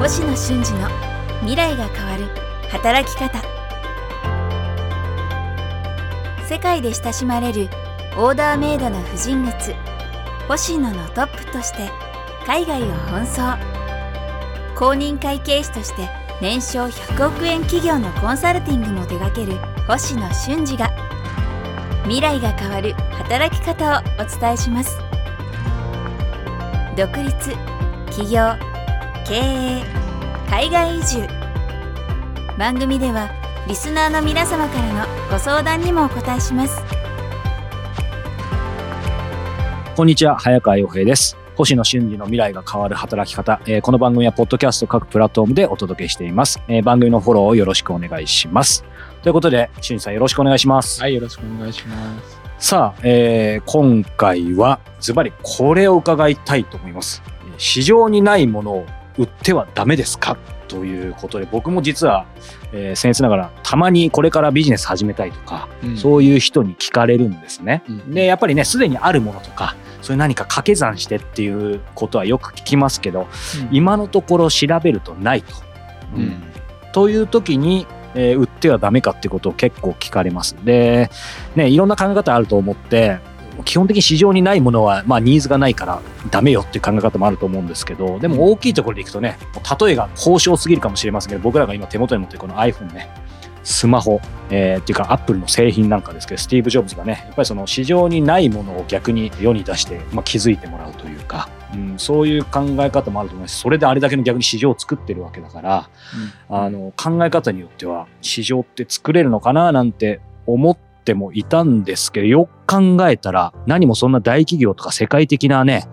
星野俊二の未来が変わる働き方。世界で親しまれるオーダーメイドの婦人靴星野のトップとして海外を奔走、公認会計士として年商100億円企業のコンサルティングも手掛ける星野俊二が未来が変わる働き方をお伝えします。独立、起業、経営、海外移住、番組ではリスナーの皆様からのご相談にもお答えします。こんにちは、早川洋平です。星野俊二の未来が変わる働き方、この番組はポッドキャスト各プラットフォームでお届けしています。番組のフォローをよろしくお願いします。ということで、俊二さん、よろしくお願いします。はい、よろしくお願いします。さあ、今回はズバリこれを伺いたいと思います。市場にないものを売ってはダメですかということで、僕も実は、僭越ながらたまにこれからビジネス始めたいとか、そういう人に聞かれるんですね。で、やっぱりね、すでにあるものとか、それ何か掛け算してっていうことはよく聞きますけど、今のところ調べるとないと、という時に、売ってはダメかってことを結構聞かれます。で、ね、いろんな考え方あると思って、基本的に市場にないものは、ニーズがないからダメよっていう考え方もあると思うんですけど、でも大きいところでいくとね、例えが高尚すぎるかもしれませんけど、僕らが今手元に持っているこの iPhone ね、スマホ、っていうか Apple の製品なんかですけど、スティーブ・ジョブズがね、やっぱりその市場にないものを逆に世に出して、気づいてもらうというか、そういう考え方もあると思います。それであれだけの逆に市場を作ってるわけだから、考え方によっては市場って作れるのかななんて思ってもいたんですけど、よく考えたら何もそんな大企業とか世界的なね、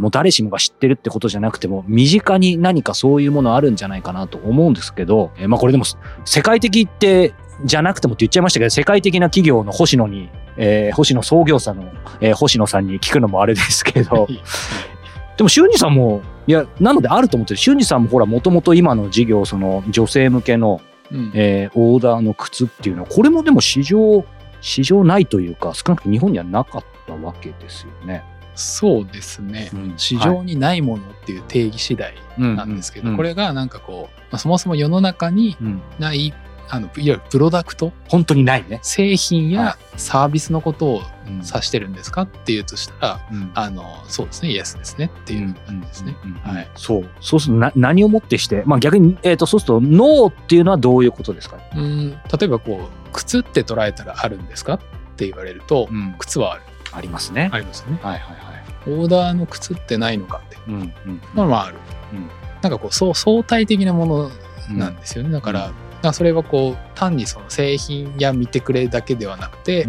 もう誰しもが知ってるってことじゃなくても、身近に何かそういうものあるんじゃないかなと思うんですけど、これでも世界的ってじゃなくてもって言っちゃいましたけど、世界的な企業の星野に、星野創業者の、星野さんに聞くのもあれですけどでも俊二さんも、いや、なのであると思ってる。俊二さんもほら、もともと今の事業、その女性向けの、オーダーの靴っていうのは、これもでも市場ないというか、少なくとも日本にはなかったわけですよね。そうですね、市場にないものっていう定義次第なんですけど、これがなんかこう、そもそも世の中にない、いわゆるプロダクト、本当にないね、製品やサービスのことを指してるんですかっていうとしたら、そうですね、イエスですねっていう感じですね。そうすると何をもってして、逆に、そうするとノーっていうのはどういうことですかね。例えばこう、靴って捉えたらあるんですかって言われると、靴はある。ありますね。ありますね。はいはいはい。オーダーの靴ってないのかって。ある。なんかこう、相対的なものなんですよね。だからそれはこう、単にその製品や見てくれだけではなくて、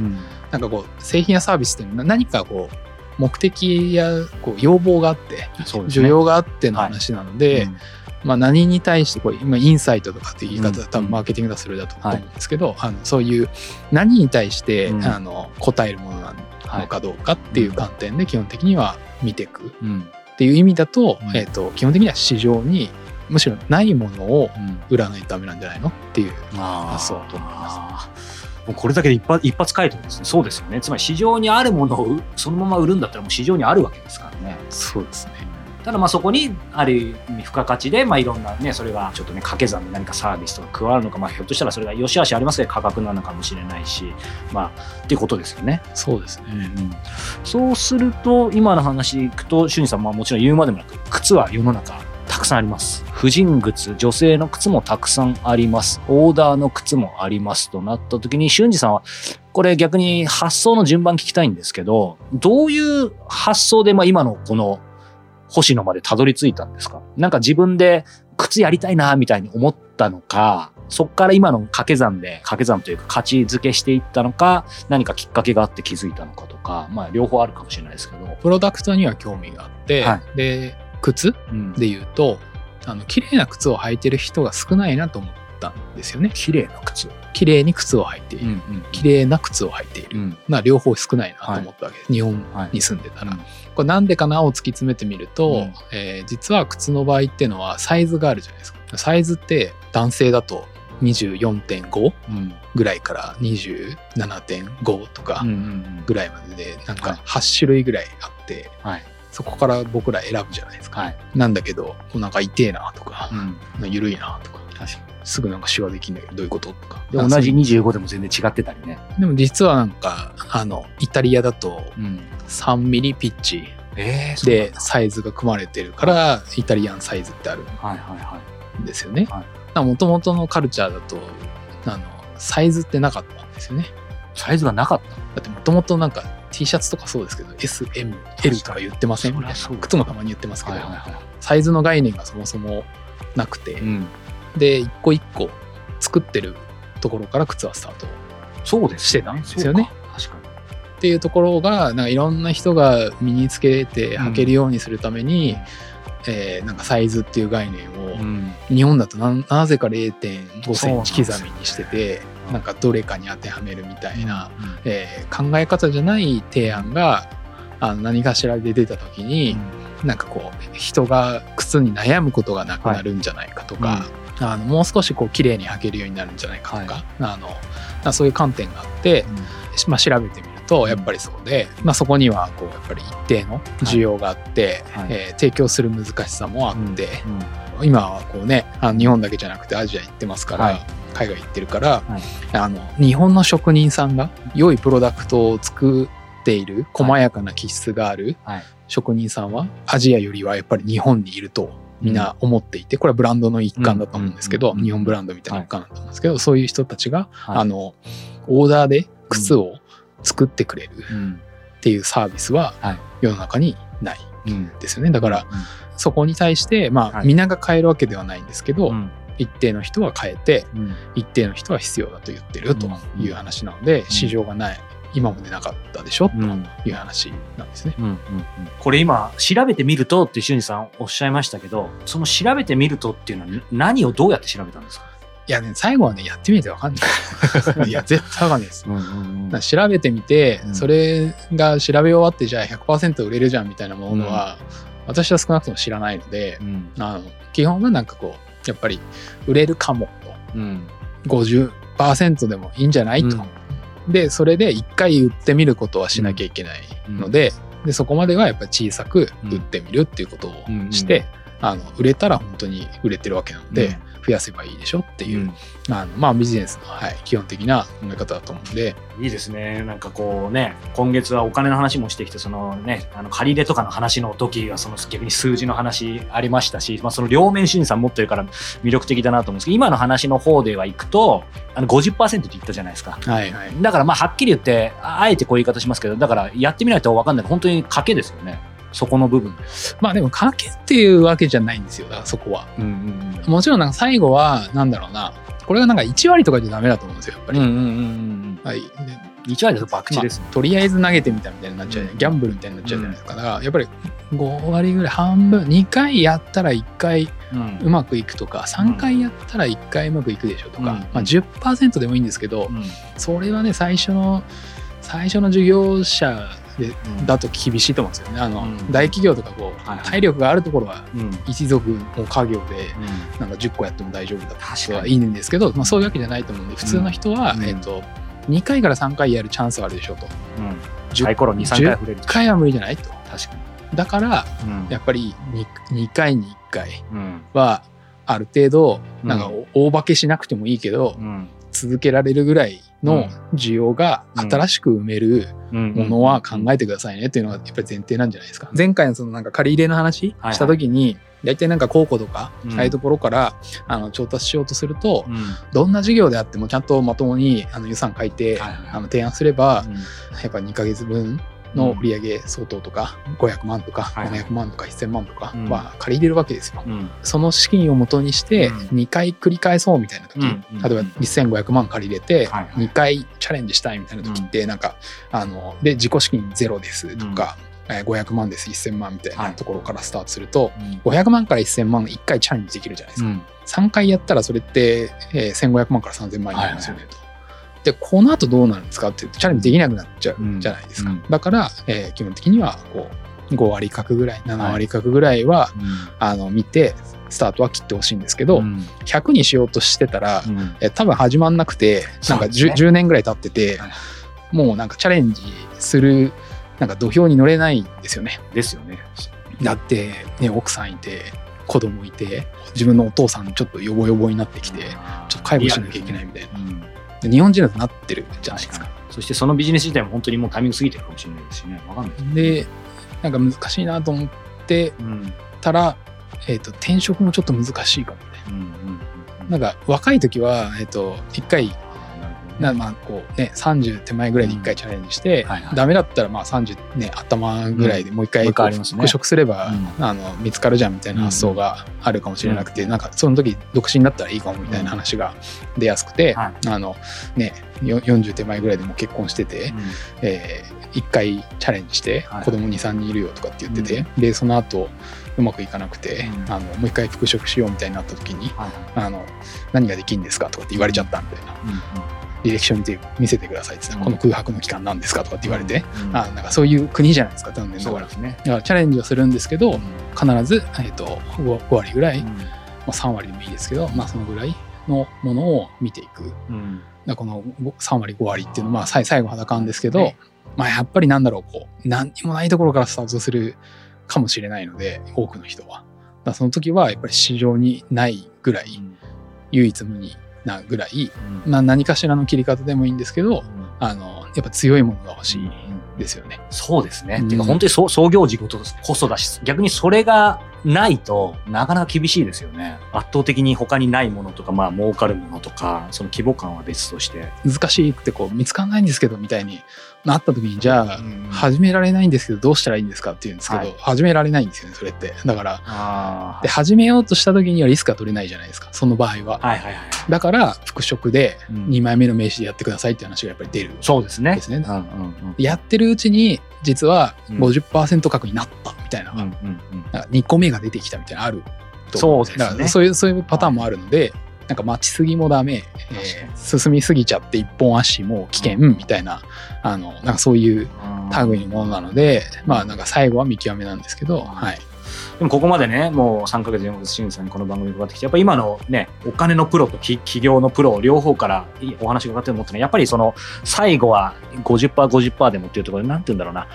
なんかこう、製品やサービスっていうのは何かこう、目的やこう要望があって、需要があっての話なので、何に対して、これ今インサイトとかっていう言い方は多分マーケティングだとそれだと思うんですけど、そういう何に対して、答えるものなのかどうかっていう観点で基本的には見ていくっていう意味だと、基本的には市場にむしろないものを売らないとダメなんじゃないのっていう発想だと思います。もうこれだけで一発回答ですね。そうですよね。つまり市場にあるものをそのまま売るんだったら、もう市場にあるわけですからね。そうですね。ただ、そこにある意味付加価値で、いろんなね、それがちょっとね、掛け算で何かサービスとか加わるのか、ひょっとしたらそれが良し悪しありますけど、価格なのかもしれないし、っていうことですよね。そうですね。そうすると、今の話いくと、俊二さんももちろん言うまでもなく、靴は世の中たくさんあります。婦人靴、女性の靴もたくさんあります。オーダーの靴もありますとなった時に、俊二さんはこれ逆に発想の順番聞きたいんですけど、どういう発想で今のこの星野までたどり着いたんですか？なんか自分で靴やりたいなみたいに思ったのか、そこから今の掛け算というか価値付けしていったのか、何かきっかけがあって気づいたのかとか、両方あるかもしれないですけど。プロダクトには興味があって、で、靴でいうと、綺麗な靴を履いてる人が少ないなと思ったんですよね。綺麗に靴を履いている、綺麗な靴を履いている、両方少ないなと思ったわけです、日本に住んでたら、これなんでかなを突き詰めてみると、実は靴の場合っていうのはサイズがあるじゃないですか。サイズって男性だと 24.5 ぐらいから 27.5 とかぐらいまでで、なんか8種類ぐらいあって、そこから僕ら選ぶじゃないですか、はい、なんだけどお腹痛えなとか、うん、緩いなとか、確かにすぐなんかシワできんだけどどういうこととか、で同じ25でも全然違ってたりね。でも実はなんかイタリアだと3ミリピッチでサイズが組まれてるからイタリアンサイズってあるんですよね。もともとのカルチャーだとサイズってなかったんですよね。サイズがなかった。だってもともとなんか T シャツとかそうですけど S、M、L とか言ってませんみたいな。靴もたまに言ってますけど、はいはいはい、サイズの概念がそもそもなくて、うん、で一個一個作ってるところから靴はスタートしてたんですよね。確かに。っていうところがなんかいろんな人が身につけて履けるようにするために、うん、なんかサイズっていう概念を、うん、日本だと なぜか 0.5 センチ刻みにしてて、なんかどれかに当てはめるみたいな、うん、考え方じゃない提案が何かしらで出た時に、うん、なんかこう人が靴に悩むことがなくなるんじゃないかとか、はい、うん、もう少しこう綺麗に履けるようになるんじゃないかとか、はい、そういう観点があって、うん、まあ、調べてみるとやっぱりそうで、まあ、そこにはこうやっぱり一定の需要があって、はい、提供する難しさもあって、はい、うん、今はこうね、日本だけじゃなくてアジア行ってますから、はい、海外行ってるから、はい、日本の職人さんが良いプロダクトを作っている細やかな気質がある職人さんはアジアよりはやっぱり日本にいるとみんな思っていて、これはブランドの一環だと思うんですけど、日本ブランドみたいな一環だと思うんですけど、そういう人たちがオーダーで靴を作ってくれるっていうサービスは世の中にないですよね。だからそこに対してまあみんなが買えるわけではないんですけど、一定の人は買えて一定の人は必要だと言ってるという話なので、市場がない、今までなかったでしょという話なんですね、うんうんうん、これ今調べてみるとって俊二さんおっしゃいましたけど、その調べてみるとっていうのは何をどうやって調べたんですか？いやね、最後はねやってみて分かんないいや絶対分かんないですうんうん、うん、調べてみてそれが調べ終わってじゃあ 100% 売れるじゃんみたいなものは、うん、私は少なくとも知らないので、うん、基本はなんかこうやっぱり売れるかもと、うん、50% でもいいんじゃないと、うん、でそれで一回売ってみることはしなきゃいけないの で、うん、でそこまではやっぱり小さく売ってみるっていうことをして、うんうん、売れたら本当に売れてるわけなので、うん、増やせばいいでしょっていう、うん、まあビジネスの、はい、基本的な考え方だと思うんで。いいですね。なんかこうね、今月はお金の話もしてきて、そのね、借り入れとかの話の時はその逆に数字の話ありましたし、まあ、その両面審査持ってるから魅力的だなと思うんですけど、今の話の方ではいくと50% って言ったじゃないですか、はいはい、だからまあはっきり言ってあえてこういう言い方しますけど、だからやってみないと分かんない、本当に賭けですよね、そこの部分。まあでも賭けっていうわけじゃないんですよ、だからそこは、うんうんうん、もちろんなんか最後はなんだろうな、これがなんか1割とかじゃダメだと思うんですよやっぱり、うんうんうんうん、はい、1割だと博打です、ね、まあ、とりあえず投げてみたみたいになっちゃう、うん、ギャンブルみたいになっちゃうじゃないですか、うん、だからやっぱり5割ぐらい、半分、2回やったら1回うまくいくとか、3回やったら1回うまくいくでしょとか、うん、まあ、10% でもいいんですけど、うん、それはね最初の事業者だと厳しいと思うんですよね。うん、大企業とかこう、はいはい、体力があるところは一族の家業でなんか10個やっても大丈夫だとはいいんですけど、まあ、そういうわけじゃないと思うんで、普通の人は、2回から3回やるチャンスはあるでしょうと、うん、サイコロ 2,3 回振れる、10回は無理じゃないと。確かに。だから、うん、やっぱり 2回に1回はある程度なんか大化けしなくてもいいけど、うん、続けられるぐらいの需要が新しく埋めるものは考えてくださいねっていうのがやっぱり前提なんじゃないですか。前回のそのなんか借り入れの話した時に、大体なんか公庫とかああいうところから調達しようとすると、どんな事業であってもちゃんとまともに予算書いて提案すれば、やっぱり2ヶ月分の売上相当とか500万とか700万とか1000万とかは借り入れるわけですよ、うん、その資金を元にして2回繰り返そうみたいな時、例えば1500万借り入れて2回チャレンジしたいみたいな時って、なんかで自己資金ゼロですとか、500万です1000万みたいなところからスタートすると、500万から1000万1回チャレンジできるじゃないですか、3回やったらそれって1500万から3000万になるんですよねと。でこの後どうなるんですかってチャレンジできなくなっちゃうじゃないですか、うん、だから、基本的にはこう5割角ぐらい7割角ぐらいは、はい、見てスタートは切ってほしいんですけど、うん、100にしようとしてたら、多分始まんなくて、なんか 10年ぐらい経ってて、もうなんかチャレンジするなんか土俵に乗れないんですよね。ですよね。だって、ね、奥さんいて子供いて自分のお父さんちょっとヨボヨボになってきてちょっと介護しなきゃいけないみたいな、日本人だとなってるじゃないですか。そしてそのビジネス自体も本当にもうタイミング過ぎてるかもしれないですしね、分かんないです。で、なんか難しいなと思ってたら、転職もちょっと難しいかもね。なんか若い時は1回まあこうね、30手前ぐらいで1回チャレンジして、はいはい、ダメだったらまあ30、ね、頭ぐらいでもう1回復職すれば、見つかるじゃんみたいな発想があるかもしれなくて、なんかその時独身だったらいいかもみたいな話が出やすくて、40手前ぐらいでもう結婚してて、1回チャレンジして子供 2,3 人いるよとかって言ってて、でその後うまくいかなくて、もう1回復職しようみたいになった時に、何ができるんですかとかって言われちゃったみたいな。履歴書見せてくださいって言ったら、この空白の期間なんですかとかって言われて、なんかそういう国じゃないですか、残念ながら。だからチャレンジはするんですけど、必ず、5割ぐらい、3割でもいいですけど、そのぐらいのものを見ていく。だこの3割5割っていうのは、最後裸なんですけど、やっぱりなんだろう、こう何にもないところからスタートするかもしれないので、多くの人は。だその時はやっぱり市場にないぐらい、唯一無二なぐらい、何かしらの切り方でもいいんですけど、やっぱ強いものが欲しいですよね。そうですね。てか本当に創業時こそだし、逆にそれがないとなかなか厳しいですよね。圧倒的に他にないものとか、儲かるものとか、その規模感は別として難しいって、こう見つかんないんですけどみたいになった時に、じゃあ始められないんですけどどうしたらいいんですかっていうんですけど、始められないんですよね、それって。だからで始めようとした時にはリスクが取れないじゃないですか、その場合は。だから復職で2枚目の名刺でやってくださいって話がやっぱり出る。そうですね。やってるうちに実は 50% 確になったみたいな、2個目が出てきたみたいなのあると。そうですね。だからそういうパターンもあるので、なんか待ちすぎもダメ、進みすぎちゃって一本足も危険みたいな、なんかそういう類のものなので、なんか最後は見極めなんですけど、でもここまでね、もう3ヶ月4ヶ月清水さんにこの番組伺ってきて、やっぱり今のね、お金のプロと企業のプロ両方からお話伺って思ったのは、やっぱりその最後は 50%50% でもっていうところで、なんて言うんだろうな、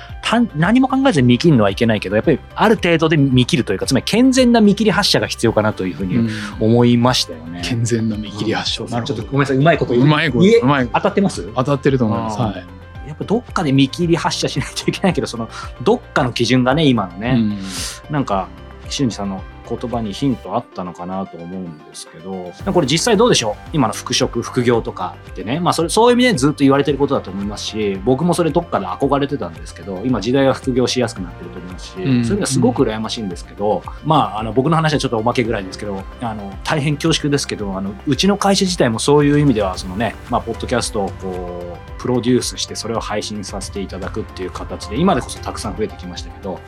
何も考えずに見切るのはいけないけど、やっぱりある程度で見切るというか、つまり健全な見切り発射が必要かなというふうに思いましたよね。健全な見切り発射、ちょっとごめんなさい、うまいこと言う。当たってます？当たってると思います。やっぱどっかで見切り発射しないといけないけど、そのどっかの基準がね、今のね、なんか清水さんの言葉にヒントあったのかなと思うんですけど、これ実際どうでしょう、今の副業とかってね、そういう意味でずっと言われてることだと思いますし、僕もそれどっかで憧れてたんですけど、今時代は副業しやすくなってると思いますし、そういう意味ではすごく羨ましいんですけど、僕の話はちょっとおまけぐらいですけど、大変恐縮ですけど、うちの会社自体もそういう意味では、そのね、ポッドキャストをこうプロデュースして、それを配信させていただくっていう形で、今でこそたくさん増えてきましたけど、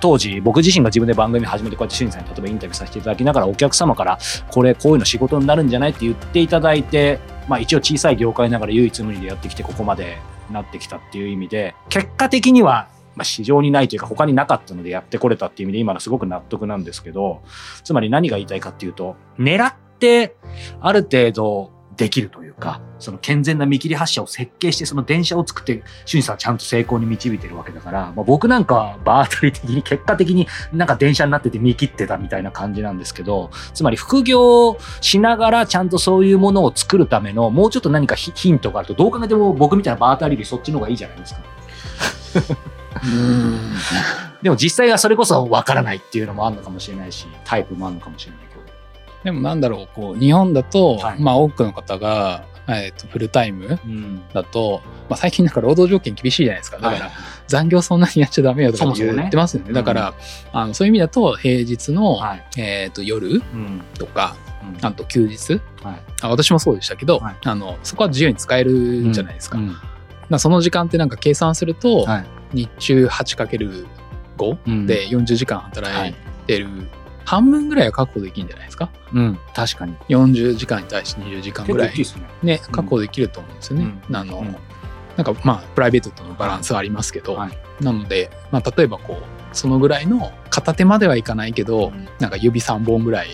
当時僕自身が自分で番組始めて、こうやって清水さんに例えばインタビューさせていただきながら、お客様からこれこういうの仕事になるんじゃないって言っていただいて、一応小さい業界ながら唯一無二でやってきて、ここまでなってきたっていう意味で、結果的には市場にないというか、他になかったのでやってこれたっていう意味で、今のすごく納得なんですけど、つまり何が言いたいかっていうと、狙ってある程度できるというか、その健全な見切り発車を設計して、その電車を作って、俊二さんはちゃんと成功に導いてるわけだから、僕なんかは場当たり的に、結果的になんか電車になってて見切ってたみたいな感じなんですけど、つまり副業しながらちゃんとそういうものを作るための、もうちょっと何かヒントがあると、どう考えても僕みたいな場当たりよりそっちの方がいいじゃないですか。でも実際はそれこそ分からないっていうのもあるのかもしれないし、タイプもあるのかもしれないけど。でもなんだろう、こう日本だと、多くの方が、フルタイムだと、最近なんか労働条件厳しいじゃないですか。だから残業そんなにやっちゃダメよとか言ってますよね。だからそういう意味だと平日の、夜とか、あと休日、私もそうでしたけど、そこは自由に使えるじゃないですか。その時間ってなんか計算すると、日中 8×5 で40時間働いてる。半分ぐらいは確保できるんじゃないですか。確かに40時間に対して20時間ぐらいね、確保できると思うんですよね。なんかプライベートとのバランスはありますけど、なので例えばこうそのぐらいの、片手まではいかないけど、なんか指3本ぐらい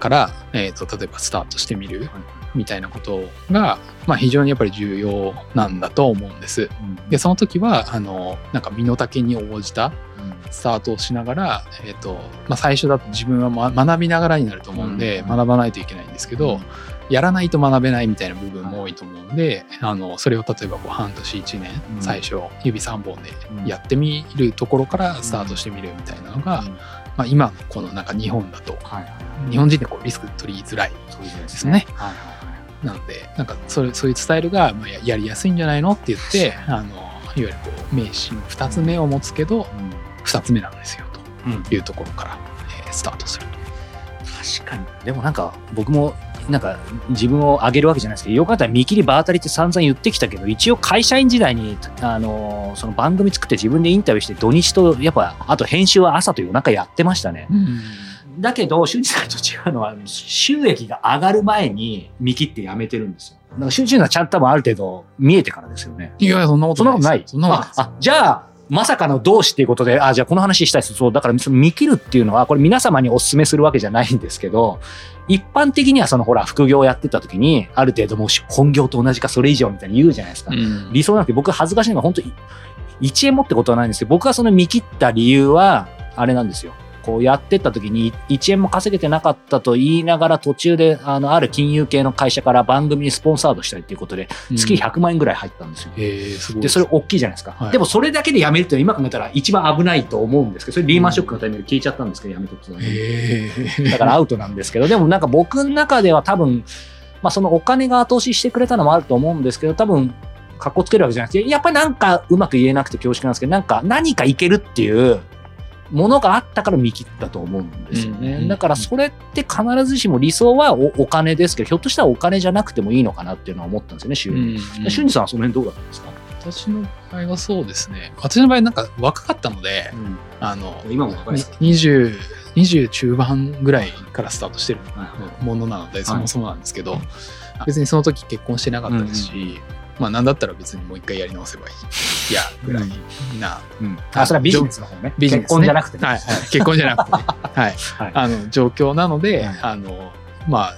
から例えばスタートしてみるみたいなことが、まあ、非常にやっぱり重要なんだと思うんです。で、その時はなんか身の丈に応じたスタートをしながら、最初だと自分は、学びながらになると思うんで、学ばないといけないんですけど、やらないと学べないみたいな部分も多いと思うんで、それを例えばこう半年1年、最初指3本でやってみるところからスタートしてみるみたいなのが、今のこのなんか日本だと、日本人でこうリスク取りづらいですね。なのでなんかそういうスタイルがやりやすいんじゃないのって言って、いわゆるこう名刺の2つ目を持つけど、2つ目なんですよというところから、スタートすると。確かに。でもなんか僕もなんか自分を上げるわけじゃないですけど、よかったら見切り場当たりって散々言ってきたけど、一応会社員時代にその番組作って自分でインタビューして、土日とやっぱあと編集は朝と夜中やってましたね、だけど俊二さんと違うのは、収益が上がる前に見切ってやめてるんですよ。だから俊二さんはちゃんと多分ある程度見えてからですよね。いや、そんなことない。そんなことない。じゃあまさかの同志っていうことで、じゃあこの話したいです。そう、だから見切るっていうのは、これ皆様にお勧めするわけじゃないんですけど、一般的にはそのほら、副業やってた時に、ある程度もう本業と同じかそれ以上みたいに言うじゃないですか。うん、理想なんて、僕恥ずかしいのが本当に1円もってことはないんですけど、僕がその見切った理由は、あれなんですよ。こうやってった時に1円も稼げてなかったと言いながら、途中である金融系の会社から番組にスポンサードしたりということで、月100万円ぐらい入ったんですよ、すごい。でそれ大きいじゃないですか、はい、でもそれだけでやめるっていうのは今考えたら一番危ないと思うんですけど、それリーマンショックのタイミングで聞いちゃったんですけど、やめとくと、だからアウトなんですけど、でもなんか僕の中では多分、そのお金が後押ししてくれたのもあると思うんですけど、多分かっこつけるわけじゃなくて、やっぱりなんかうまく言えなくて恐縮なんですけど、なんか何かいけるっていうものがあったから見切ったと思うんですよね、だからそれって必ずしも理想は お金ですけど、ひょっとしたらお金じゃなくてもいいのかなっていうのは思ったんですよね。俊二さんはその辺どうだったんですか？私の場合はそうですね、私の場合なんか若かったので、今も若いですか？20中盤ぐらいからスタートしてるものなので、そもそもなんですけど、別にその時結婚してなかったですし、なんだったら別にもう一回やり直せばいいやぐらいな、それはビジネスの方ね、結婚じゃなくてね、結婚じゃなくてね、状況なので、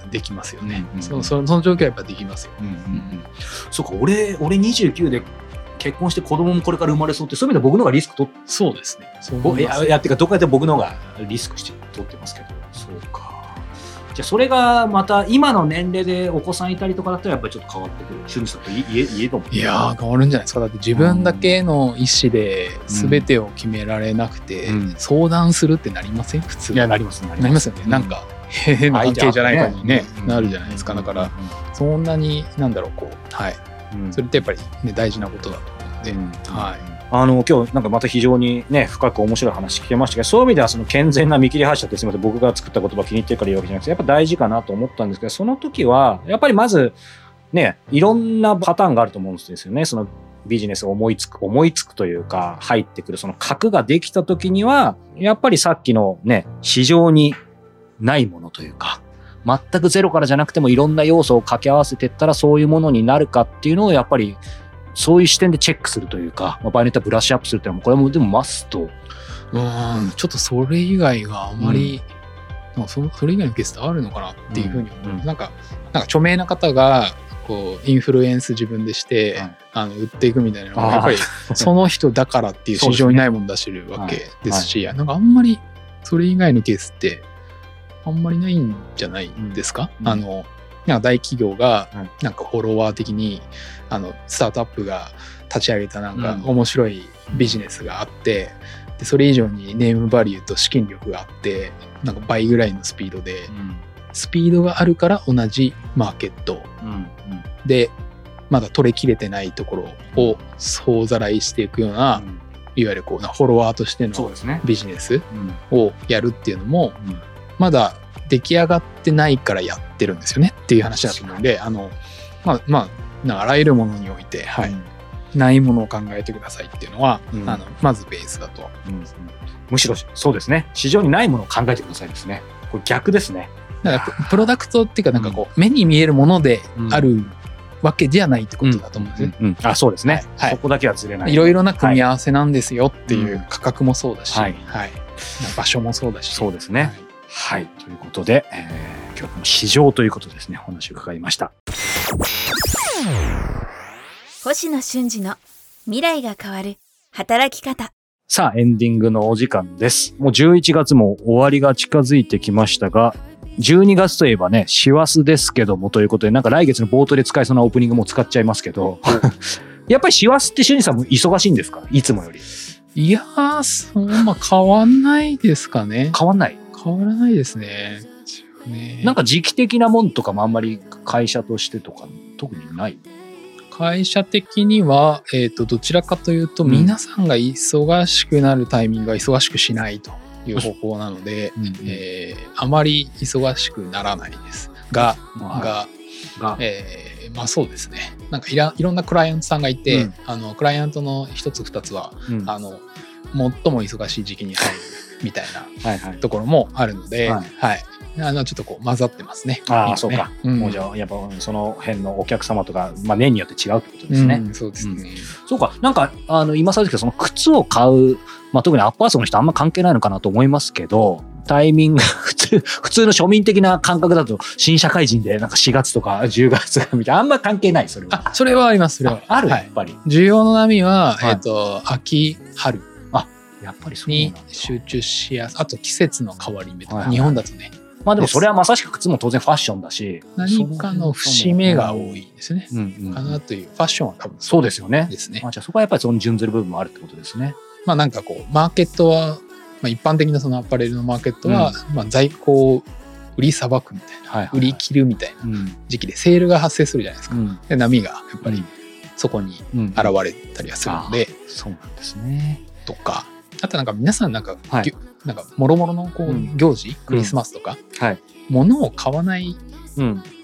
できますよね、その状況はやっぱできますよ、そうか。俺29で結婚して子供もこれから生まれそうって、そういう意味で僕の方がリスク取って、そうですね、ってかどっかで僕の方がリスクして取ってますけど、そうか。じゃあそれがまた今の年齢でお子さんいたりとかだったらやっぱりちょっと変わってくる。俊二さんと言えども、いや変わるんじゃないですか。だって自分だけの意思で全てを決められなくて、相談するってなりません？普通。いや、なりますよね。なんか変な関係じゃないかにね、なるじゃないですか。だからそんなになんだろう、こう、はい、それってやっぱりね大事なことだと思うので、はい。今日なんかまた非常にね深く面白い話聞けましたけど、そういう意味ではその健全な見切り発車って、すみません僕が作った言葉気に入ってるから言うわけじゃなくて、やっぱ大事かなと思ったんですけど、その時はやっぱりまずね、いろんなパターンがあると思うんですよね。そのビジネスを思いつくというか、入ってくるその核ができた時にはやっぱりさっきのね、市場にないものというか、全くゼロからじゃなくてもいろんな要素を掛け合わせていったらそういうものになるかっていうのをやっぱりそういう視点でチェックするというか、場合によってはブラッシュアップするというのも、これもでもマスト。ちょっとそれ以外があまり、それ以外のケースってあるのかなっていうふうに思います。なんか著名な方がこうインフルエンス自分でして、売っていくみたいなのがやっぱりその人だからっていう市場にないもの出してるわけですし、なんかあんまりそれ以外のケースってあんまりないんじゃないですか。なんか大企業がなんかフォロワー的にスタートアップが立ち上げたなんか面白いビジネスがあって、でそれ以上にネームバリューと資金力があって、なんか倍ぐらいのスピードで、スピードがあるから同じマーケットでまだ取れきれてないところを総ざらいしていくような、いわゆるこうフォロワーとしてのビジネスをやるっていうのもまだ出来上がってないからやってるんですよねっていう話だと思うんで、あらゆるものにおいて、ないものを考えてくださいっていうのは、まずベースだと、むしろそうですね、市場にないものを考えてくださいですね。これ逆ですね。だからプロダクトっていうか、なんかこう目に見えるものであるわけじゃないってことだと思うんですね。あ、そうですね、そこだけはずれない。いろいろな組み合わせなんですよっていう、価格もそうだし、場所もそうだし、そうですね。はい、ということで、今日も市場ということですね、お話を伺いました。星野俊二の未来が変わる働き方。さあ、エンディングのお時間です。もう11月も終わりが近づいてきましたが、12月といえばね、師走ですけども、ということで、なんか来月の冒頭で使いそうなオープニングも使っちゃいますけどやっぱり師走って俊二さんも忙しいんですか、いつもより。いやー、変わんないですかね。変わらないですね。なんか時期的なもんとかもあんまり会社としてとか特にない。会社的には、どちらかというと、皆さんが忙しくなるタイミングは忙しくしないという方向なので、あまり忙しくならないですが、まあそうですね。なんかいろんなクライアントさんがいて、クライアントの一つ二つは、最も忙しい時期に入るみたいなところもあるので、ちょっとこう混ざってますね。ああ、そうか。もうじゃあやっぱその辺のお客様とか、まあ、年によって違うってことですね。そうですね。そうか。なんか今さっきその靴を買う、特にアップアースの人あんま関係ないのかなと思いますけど、タイミング普通の庶民的な感覚だと新社会人でなんか4月とか10月みたいな、あんま関係ない。それはあ、それはあります。それは ある、やっぱり需要の波は、秋春に集中しやすい。あと季節の変わり目とか、日本だとね。まあでもそれはまさしく靴も当然ファッションだし、何かの節目が多いんですね、かなという。ファッションは多分そうですよね。じゃあそこはやっぱりその準ずる部分もあるってことですね。まあなんかこうマーケットは、一般的なそのアパレルのマーケットは、在庫を売りさばくみたいな、売り切るみたいな時期でセールが発生するじゃないですか、で波がやっぱりそこに現れたりはするので、そうなんですね。とかあとなんか皆さんなんかもろもろのこう行事、クリスマスとか、物を買わない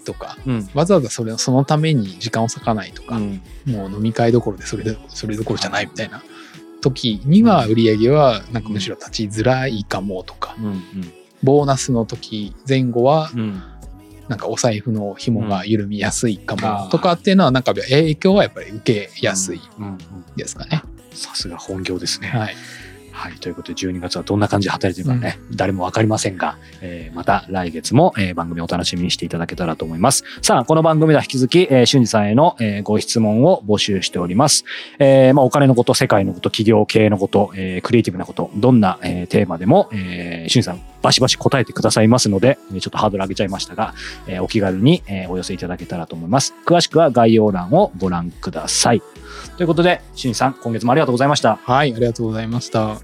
とか、わざわざそのために時間を割かないとか、もう飲み会どころでそれどころじゃないみたいな時には、売り上げはなんかむしろ立ちづらいかもとか、ボーナスの時前後はなんかお財布の紐が緩みやすいかもとかっていうのは、なんか影響はやっぱり受けやすいですかね。さすが本業ですね。はい、ということで12月はどんな感じで働いてるかね、誰も分かりませんが、また来月も番組をお楽しみにしていただけたらと思います。さあ、この番組では引き続き俊二さんへのご質問を募集しております。お金のこと、世界のこと、企業経営のこと、クリエイティブなこと、どんなテーマでも俊二さんバシバシ答えてくださいますので、ちょっとハードル上げちゃいましたが、お気軽にお寄せいただけたらと思います。詳しくは概要欄をご覧ください。ということで、俊二さん、今月もありがとうございました。はい、ありがとうございました。